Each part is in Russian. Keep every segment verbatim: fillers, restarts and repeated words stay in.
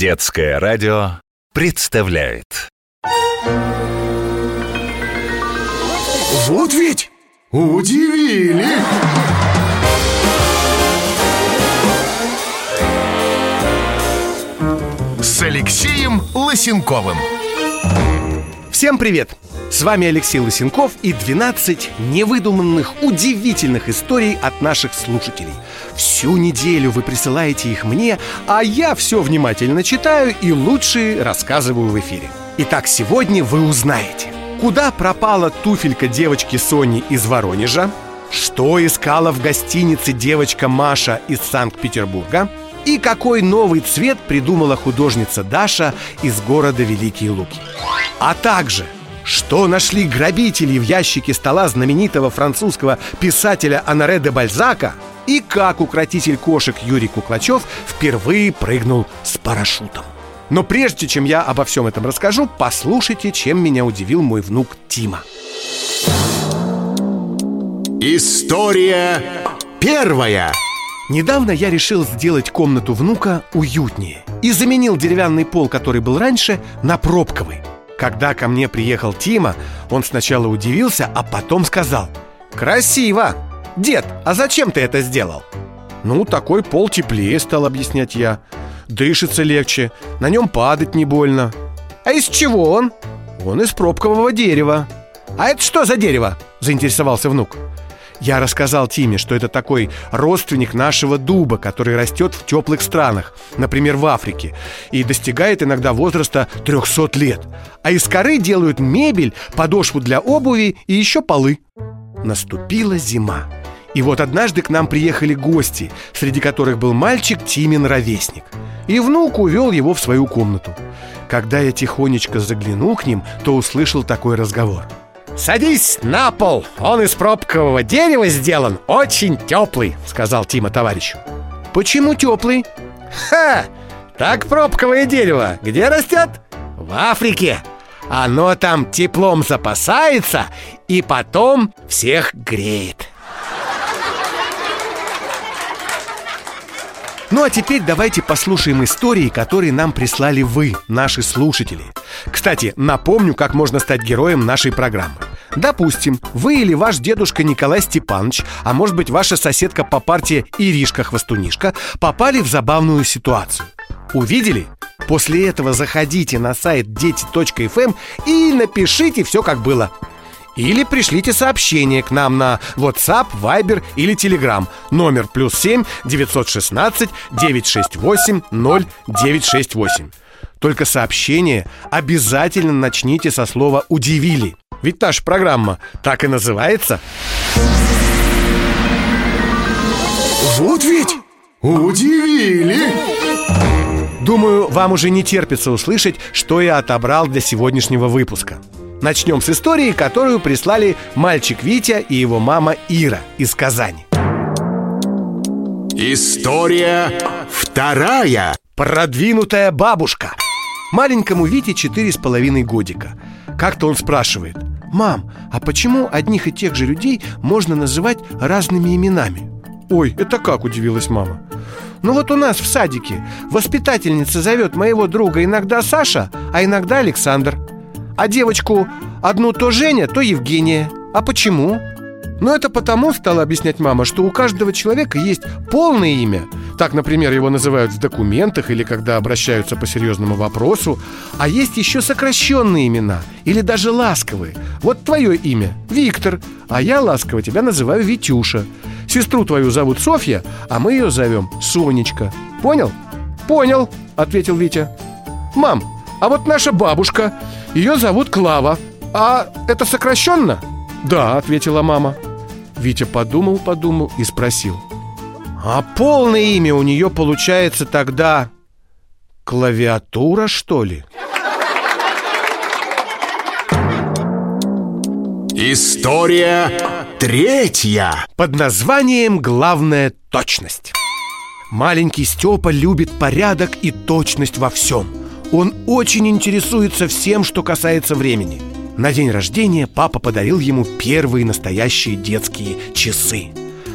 Детское радио представляет. Вот ведь удивили! С Алексеем Лысенковым. Всем привет! С вами Алексей Лысенков и двенадцать невыдуманных, удивительных историй от наших слушателей. Всю неделю вы присылаете их мне, а я все внимательно читаю и лучшие рассказываю в эфире. Итак, сегодня вы узнаете, куда пропала туфелька девочки Сони из Воронежа, что искала в гостинице девочка Маша из Санкт-Петербурга и какой новый цвет придумала художница Даша из города Великие Луки. А также... что нашли грабители в ящике стола знаменитого французского писателя Оноре де Бальзака и как укротитель кошек Юрий Куклачёв впервые прыгнул с парашютом. Но прежде чем я обо всем этом расскажу, послушайте, чем меня удивил мой внук Тима. История первая. Недавно я решил сделать комнату внука уютнее и заменил деревянный пол, который был раньше, на пробковый. Когда ко мне приехал Тима, он сначала удивился, а потом сказал: «Красиво! Дед, а зачем ты это сделал?» «Ну, такой пол теплее», — стал объяснять я. «Дышится легче, на нем падать не больно». «А из чего он?» «Он из пробкового дерева». «А это что за дерево?» — заинтересовался внук. Я рассказал Тиме, что это такой родственник нашего дуба, который растет в теплых странах, например, в Африке, и достигает иногда возраста триста лет. А из коры делают мебель, подошву для обуви и еще полы. Наступила зима. И вот однажды к нам приехали гости, среди которых был мальчик Тимин ровесник. И внук увел его в свою комнату. Когда я тихонечко заглянул к ним, то услышал такой разговор: «Садись на пол, он из пробкового дерева сделан, очень теплый», — сказал Тима товарищу. «Почему теплый?» «Ха! Так пробковое дерево где растет?» «В Африке. Оно там теплом запасается и потом всех греет». Ну а теперь давайте послушаем истории, которые нам прислали вы, наши слушатели. Кстати, напомню, как можно стать героем нашей программы. Допустим, вы или ваш дедушка Николай Степанович, а может быть ваша соседка по парте Иришка-Хвостунишка, попали в забавную ситуацию. Увидели? После этого заходите на сайт дети точка эф эм и напишите все, как было. Или пришлите сообщение к нам на WhatsApp, Вайбер или Телеграм. Номер плюс семь девятьсот шестнадцать девятьсот шестьдесят восемь ноль девятьсот шестьдесят восемь. Только сообщение обязательно начните со слова «удивили». Ведь наша программа так и называется. Вот ведь удивили! Думаю, вам уже не терпится услышать, что я отобрал для сегодняшнего выпуска. Начнем с истории, которую прислали мальчик Витя и его мама Ира из Казани. История вторая. Продвинутая бабушка. Маленькому Вите четыре с половиной годика. Как-то он спрашивает: «Мам, а почему одних и тех же людей можно называть разными именами?» «Ой, это как?» – удивилась мама. «Ну вот у нас в садике воспитательница зовет моего друга иногда Саша, а иногда Александр. А девочку одну то Женя, то Евгения. А почему?» «Ну это потому, — стала объяснять мама, — что у каждого человека есть полное имя. Так, например, его называют в документах или когда обращаются по серьезному вопросу. А есть еще сокращенные имена или даже ласковые. Вот твое имя Виктор, а я ласково тебя называю Витюша. Сестру твою зовут Софья, а мы ее зовем Сонечка. Понял?» «Понял», — ответил Витя. «Мам, а вот наша бабушка, ее зовут Клава. А это сокращенно?» «Да», — ответила мама. Витя подумал-подумал и спросил: «А полное имя у нее получается тогда клавиатура, что ли?» История третья. Под названием «Главная точность». Маленький Степа любит порядок и точность во всем. Он очень интересуется всем, что касается времени. На день рождения папа подарил ему первые настоящие детские часы.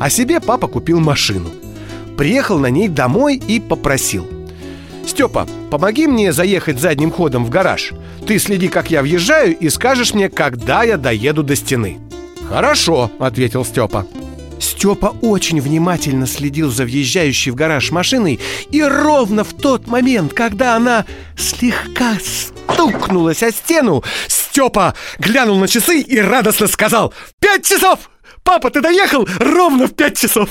А себе папа купил машину. Приехал на ней домой и попросил: Степа, помоги мне заехать задним ходом в гараж. Ты следи, как я въезжаю, и скажешь мне, когда я доеду до стены. Хорошо, ответил Степа. Степа очень внимательно следил за въезжающей в гараж машиной, и ровно в тот момент, когда она слегка стукнулась о стену, Степа глянул на часы и радостно сказал: «Пять часов! Папа, ты доехал ровно в пять часов!»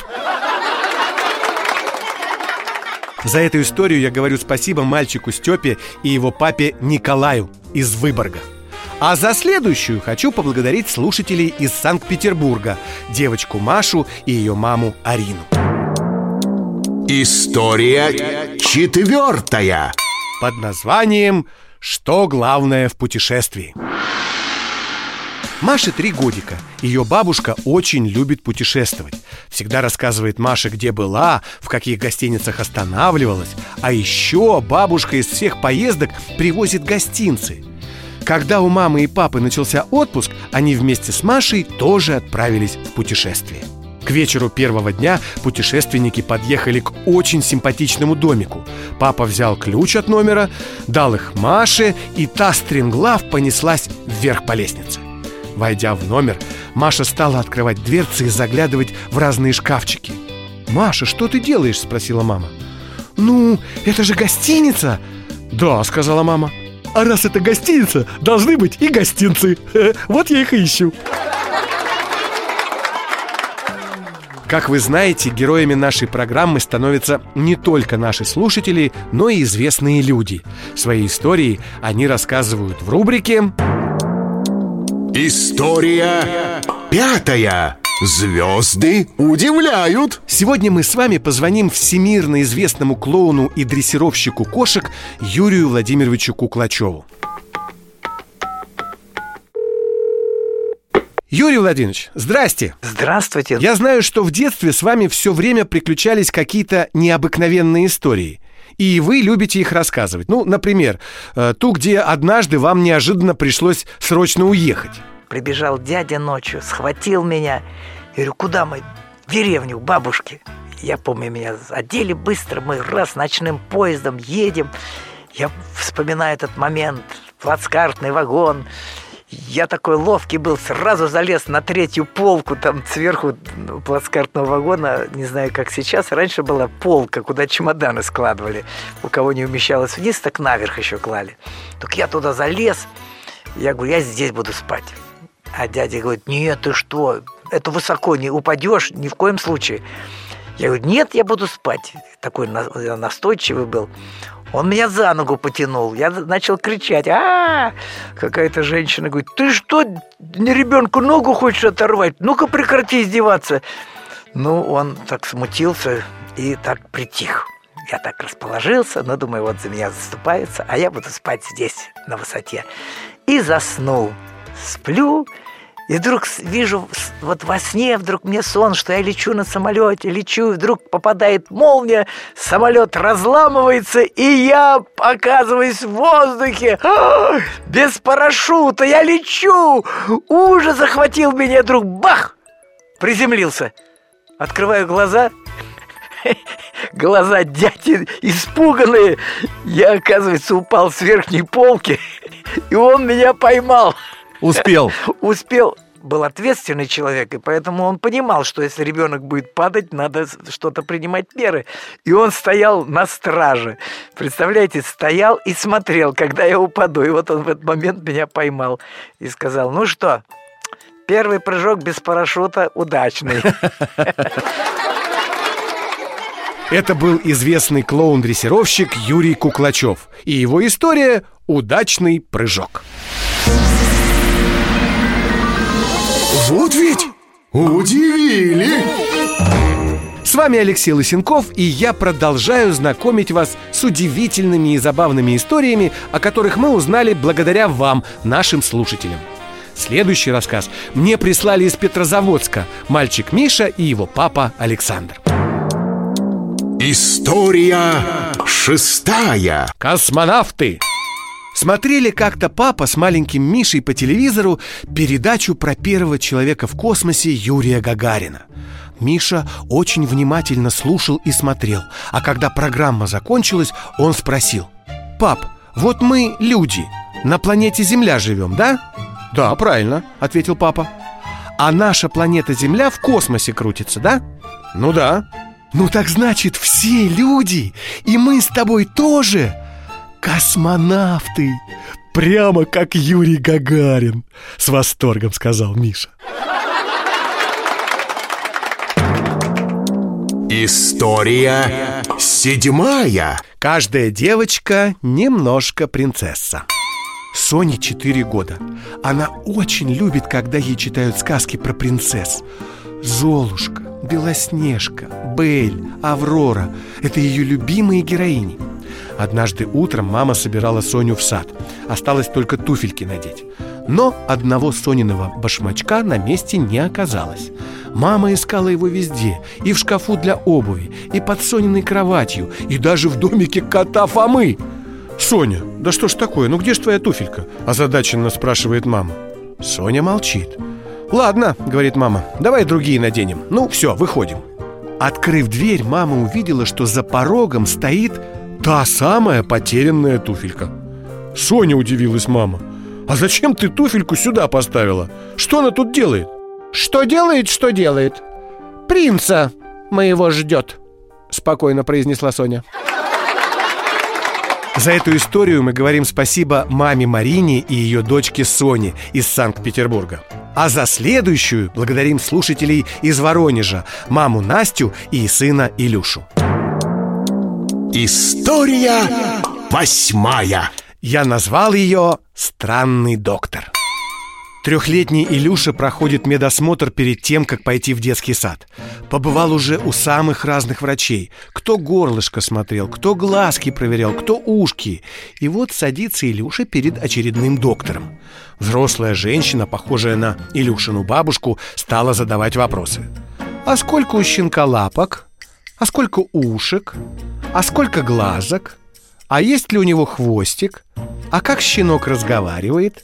За эту историю я говорю спасибо мальчику Степе и его папе Николаю из Выборга. А за следующую хочу поблагодарить слушателей из Санкт-Петербурга, девочку Машу и ее маму Арину. История четвертая под названием «Что главное в путешествии?». Маше три годика. Ее бабушка очень любит путешествовать. Всегда рассказывает Маше, где была, в каких гостиницах останавливалась. А еще бабушка из всех поездок привозит гостинцы. Когда у мамы и папы начался отпуск, они вместе с Машей тоже отправились в путешествие. К вечеру первого дня путешественники подъехали к очень симпатичному домику. Папа взял ключ от номера, дал их Маше, и та стремглав понеслась вверх по лестнице. Войдя в номер, Маша стала открывать дверцы и заглядывать в разные шкафчики. «Маша, что ты делаешь?» – спросила мама. «Ну, это же гостиница!» «Да», – сказала мама. «А раз это гостиница, должны быть и гостинцы. Вот я их и ищу». Как вы знаете, героями нашей программы становятся не только наши слушатели, но и известные люди. Свои истории они рассказывают в рубрике «История пятая. Звезды удивляют». Сегодня мы с вами позвоним всемирно известному клоуну и дрессировщику кошек Юрию Владимировичу Куклачёву. Юрий Владимирович, здрасте. Здравствуйте. Я знаю, что в детстве с вами все время приключались какие-то необыкновенные истории, и вы любите их рассказывать. Ну, например, ту, где однажды вам неожиданно пришлось срочно уехать. Прибежал дядя ночью, схватил меня. Я говорю: куда мы? В деревню, к бабушке. Я помню, меня одели быстро, мы раз ночным поездом едем. Я вспоминаю этот момент, плацкартный вагон. Я такой ловкий был, сразу залез на третью полку, там сверху плацкартного вагона, не знаю, как сейчас. Раньше была полка, куда чемоданы складывали. У кого не умещалось вниз, так наверх еще клали. Так я туда залез, я говорю: я здесь буду спать. А дядя говорит: нет, ты что, это высоко, не упадешь, ни в коем случае. Я говорю: нет, я буду спать. Такой настойчивый был. Он меня за ногу потянул. Я начал кричать: а-а-а! Какая-то женщина говорит: ты что, ребенку ногу хочешь оторвать? Ну-ка прекрати издеваться. Ну, он так смутился и так притих. Я так расположился, но думаю, вот за меня заступается, а я буду спать здесь, на высоте. И заснул. Сплю, и вдруг вижу, вот во сне вдруг мне сон, что я лечу на самолете, лечу, и вдруг попадает молния, самолет разламывается, и я оказываюсь в воздухе. А-а-а! Без парашюта я лечу! Ужас захватил меня, вдруг бах! Приземлился. Открываю глаза. Глаза дяди испуганные. Я, оказывается, упал с верхней полки, и он меня поймал. Успел. Успел. Был ответственный человек, и поэтому он понимал, что если ребенок будет падать, надо что-то принимать меры. И он стоял на страже. Представляете, стоял и смотрел, когда я упаду. И вот он в этот момент меня поймал и сказал: ну что, первый прыжок без парашюта удачный. Это был известный клоун-дрессировщик Юрий Куклачёв. И его история «Удачный прыжок». Вот ведь удивили! С вами Алексей Лысенков, и я продолжаю знакомить вас с удивительными и забавными историями, о которых мы узнали благодаря вам, нашим слушателям. Следующий рассказ мне прислали из Петрозаводска мальчик Миша и его папа Александр. История шестая. Космонавты. Смотрели как-то папа с маленьким Мишей по телевизору передачу про первого человека в космосе Юрия Гагарина. Миша очень внимательно слушал и смотрел, а когда программа закончилась, он спросил: «Пап, вот мы, люди, на планете Земля живем, да?» «Да, правильно», — ответил папа. «А наша планета Земля в космосе крутится, да?» «Ну да». «Ну так значит, все люди, и мы с тобой тоже космонавты, прямо как Юрий Гагарин», — с восторгом сказал Миша. История седьмая. Каждая девочка немножко принцесса. Соне четыре года. Она очень любит, когда ей читают сказки про принцесс. Золушка, Белоснежка, Бель, Аврора – это ее любимые героини. Однажды утром мама собирала Соню в сад. Осталось только туфельки надеть. Но одного Сониного башмачка на месте не оказалось. Мама искала его везде. И в шкафу для обуви, и под Сониной кроватью, и даже в домике кота Фомы. «Соня, да что ж такое? Ну где ж твоя туфелька?» — озадаченно спрашивает мама. Соня молчит. «Ладно, — говорит мама, — давай другие наденем. Ну все, выходим». Открыв дверь, мама увидела, что за порогом стоит та самая потерянная туфелька. «Соня, — удивилась мама, — а зачем ты туфельку сюда поставила? Что она тут делает?» «Что делает, что делает? Принца моего ждет», — спокойно произнесла Соня. За эту историю мы говорим спасибо маме Марине и ее дочке Соне из Санкт-Петербурга. А за следующую благодарим слушателей из Воронежа, маму Настю и сына Илюшу. История восьмая. Я назвал ее «Странный доктор». Трехлетний Илюша проходит медосмотр перед тем, как пойти в детский сад. Побывал уже у самых разных врачей. Кто горлышко смотрел, кто глазки проверял, кто ушки. И вот садится Илюша перед очередным доктором. Взрослая женщина, похожая на Илюшину бабушку, стала задавать вопросы. «А сколько у щенка лапок? А сколько ушек? А сколько глазок? А есть ли у него хвостик? А как щенок разговаривает?»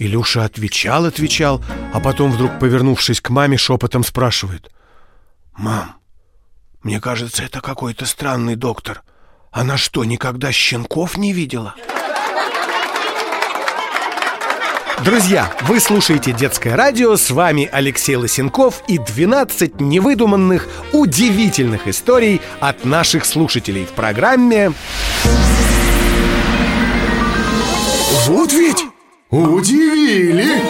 Илюша отвечал, отвечал, а потом, вдруг повернувшись к маме, шепотом спрашивает: «Мам, мне кажется, это какой-то странный доктор. Она что, никогда щенков не видела?» Друзья, вы слушаете «Детское радио». С вами Алексей Лысенков и двенадцать невыдуманных, удивительных историй от наших слушателей в программе «Вот ведь удивили!».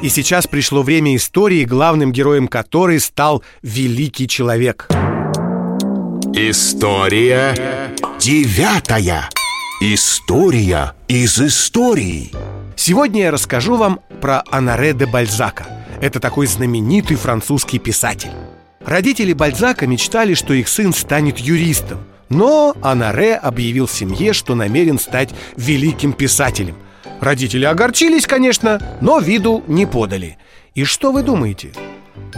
И сейчас пришло время истории, главным героем которой стал великий человек. История девятая. История из истории. Сегодня я расскажу вам про Оноре де Бальзака. Это такой знаменитый французский писатель. Родители Бальзака мечтали, что их сын станет юристом, но Оноре объявил семье, что намерен стать великим писателем. Родители огорчились, конечно, но виду не подали. И что вы думаете?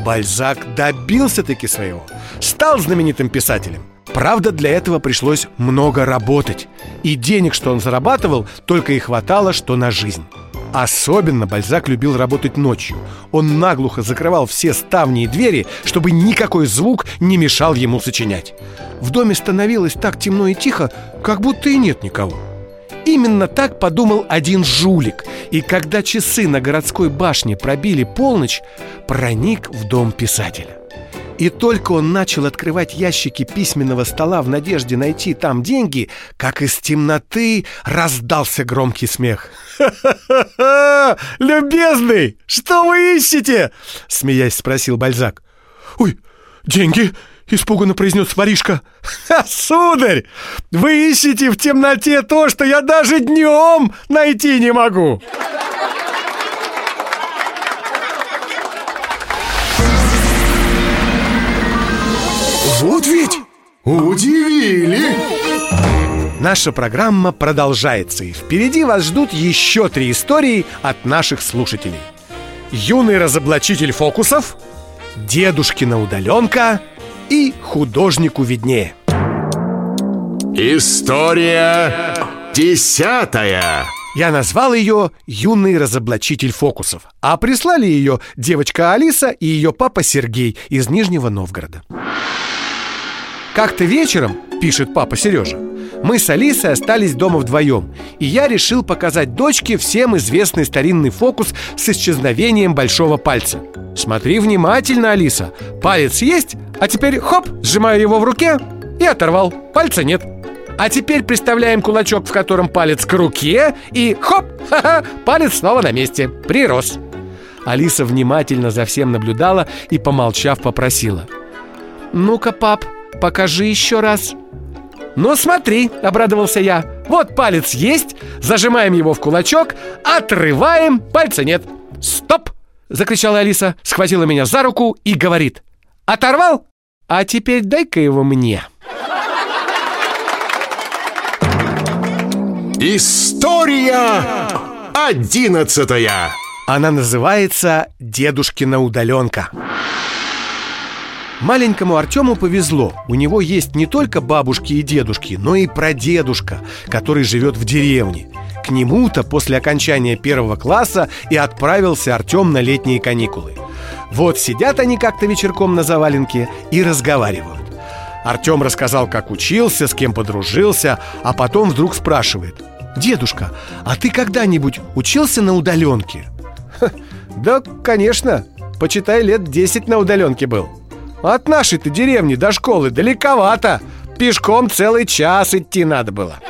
Бальзак добился-таки своего. Стал знаменитым писателем. Правда, для этого пришлось много работать. И денег, что он зарабатывал, только и хватало, что на жизнь. Особенно Бальзак любил работать ночью. Он наглухо закрывал все ставни и двери, чтобы никакой звук не мешал ему сочинять. В доме становилось так темно и тихо, как будто и нет никого. Именно так подумал один жулик. И когда часы на городской башне пробили полночь, проник в дом писателя. И только он начал открывать ящики письменного стола в надежде найти там деньги, как из темноты раздался громкий смех. «Ха-ха-ха! Любезный, что вы ищете?» — смеясь спросил Бальзак. «Ой, деньги!» — испуганно произнес воришка. «Ха, сударь, вы ищете в темноте то, что я даже днем найти не могу!» Вот ведь удивили! Наша программа продолжается, и впереди вас ждут еще три истории от наших слушателей. Юный разоблачитель фокусов, дедушкина удаленка и художнику виднее. История Десятая. Я назвал ее «Юный разоблачитель фокусов», а прислали ее девочка Алиса и ее папа Сергей из Нижнего Новгорода. «Как-то вечером, — пишет папа Сережа, — мы с Алисой остались дома вдвоем, и я решил показать дочке всем известный старинный фокус с исчезновением большого пальца. Смотри внимательно, Алиса, палец есть, а теперь хоп, сжимаю его в руке и оторвал, пальца нет. А теперь представляем кулачок, в котором палец к руке, и хоп, ха-ха, палец снова на месте, прирос». Алиса внимательно за всем наблюдала и, помолчав, попросила: «Ну-ка, пап, покажи еще раз». «Ну смотри, — обрадовался я, — вот палец есть, зажимаем его в кулачок, отрываем, пальца нет». «Стоп! — закричала Алиса, схватила меня за руку и говорит: оторвал? А теперь дай-ка его мне». История одиннадцатая. Она называется «Дедушкина удаленка». Маленькому Артему повезло. У него есть не только бабушки и дедушки, но и прадедушка, который живет в деревне. К нему-то после окончания первого класса и отправился Артем на летние каникулы. Вот сидят они как-то вечерком на заваленке и разговаривают. Артем рассказал, как учился, с кем подружился, а потом вдруг спрашивает: «Дедушка, а ты когда-нибудь учился на удаленке?» «Ха, да, конечно, почитай, лет десять на удаленке был. От нашей-то деревни до школы далековато, пешком целый час идти надо было».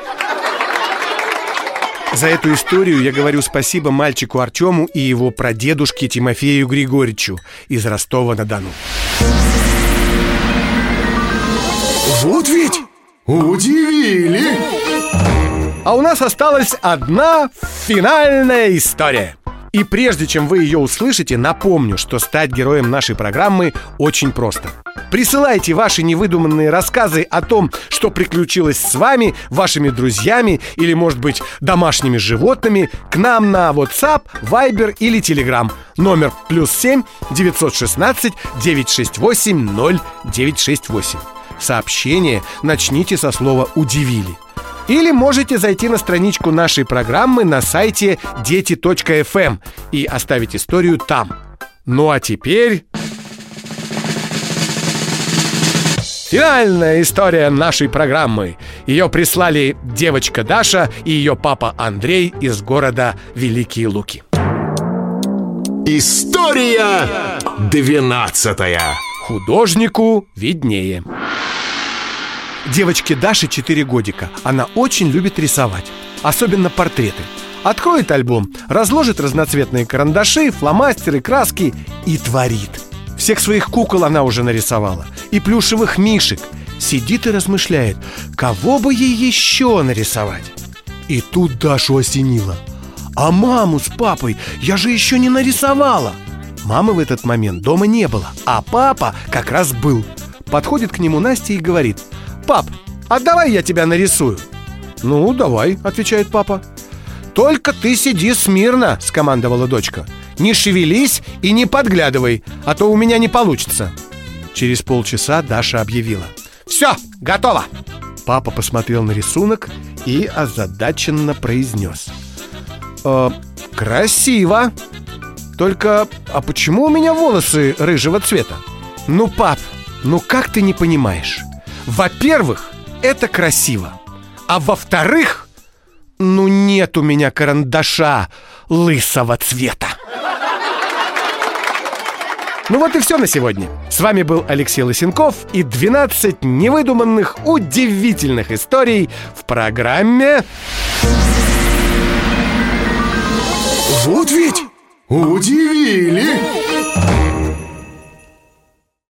За эту историю я говорю спасибо мальчику Артему и его прадедушке Тимофею Григорьевичу из Ростова-на-Дону. Вот ведь удивили! А у нас осталась одна финальная история. И прежде чем вы ее услышите, напомню, что стать героем нашей программы очень просто. Присылайте ваши невыдуманные рассказы о том, что приключилось с вами, вашими друзьями или, может быть, домашними животными, к нам на WhatsApp, Вайбер или Телеграм. Номер плюс семь девятьсот шестнадцать девятьсот шестьдесят восемь ноль девятьсот шестьдесят восемь. Сообщение начните со слова «удивили». Или можете зайти на страничку нашей программы на сайте дети точка эф эм и оставить историю там. Ну а теперь... финальная история нашей программы. Ее прислали девочка Даша и ее папа Андрей из города Великие Луки. История двенадцатая. Художнику виднее. Девочке Даше четыре годика. Она очень любит рисовать, особенно портреты. Откроет альбом, разложит разноцветные карандаши, фломастеры, краски и творит. Всех своих кукол она уже нарисовала и плюшевых мишек. Сидит и размышляет, кого бы ей еще нарисовать. И тут Дашу осенило: а маму с папой я же еще не нарисовала. Мамы в этот момент дома не было, а папа как раз был. Подходит к нему Настя и говорит: «Пап, а давай я тебя нарисую?» «Ну, давай», — отвечает папа. «Только ты сиди смирно», — скомандовала дочка. «Не шевелись и не подглядывай, а то у меня не получится». Через полчаса Даша объявила: «Все, готово!» Папа посмотрел на рисунок и озадаченно произнес: «Э, красиво! Только, а почему у меня волосы рыжего цвета?» «Ну, пап, ну как ты не понимаешь? Во-первых, это красиво. А во-вторых, ну нет у меня карандаша лысого цвета». Ну вот и все на сегодня. С вами был Алексей Лысенков и двенадцать невыдуманных, удивительных историй в программе «Вот ведь удивили!»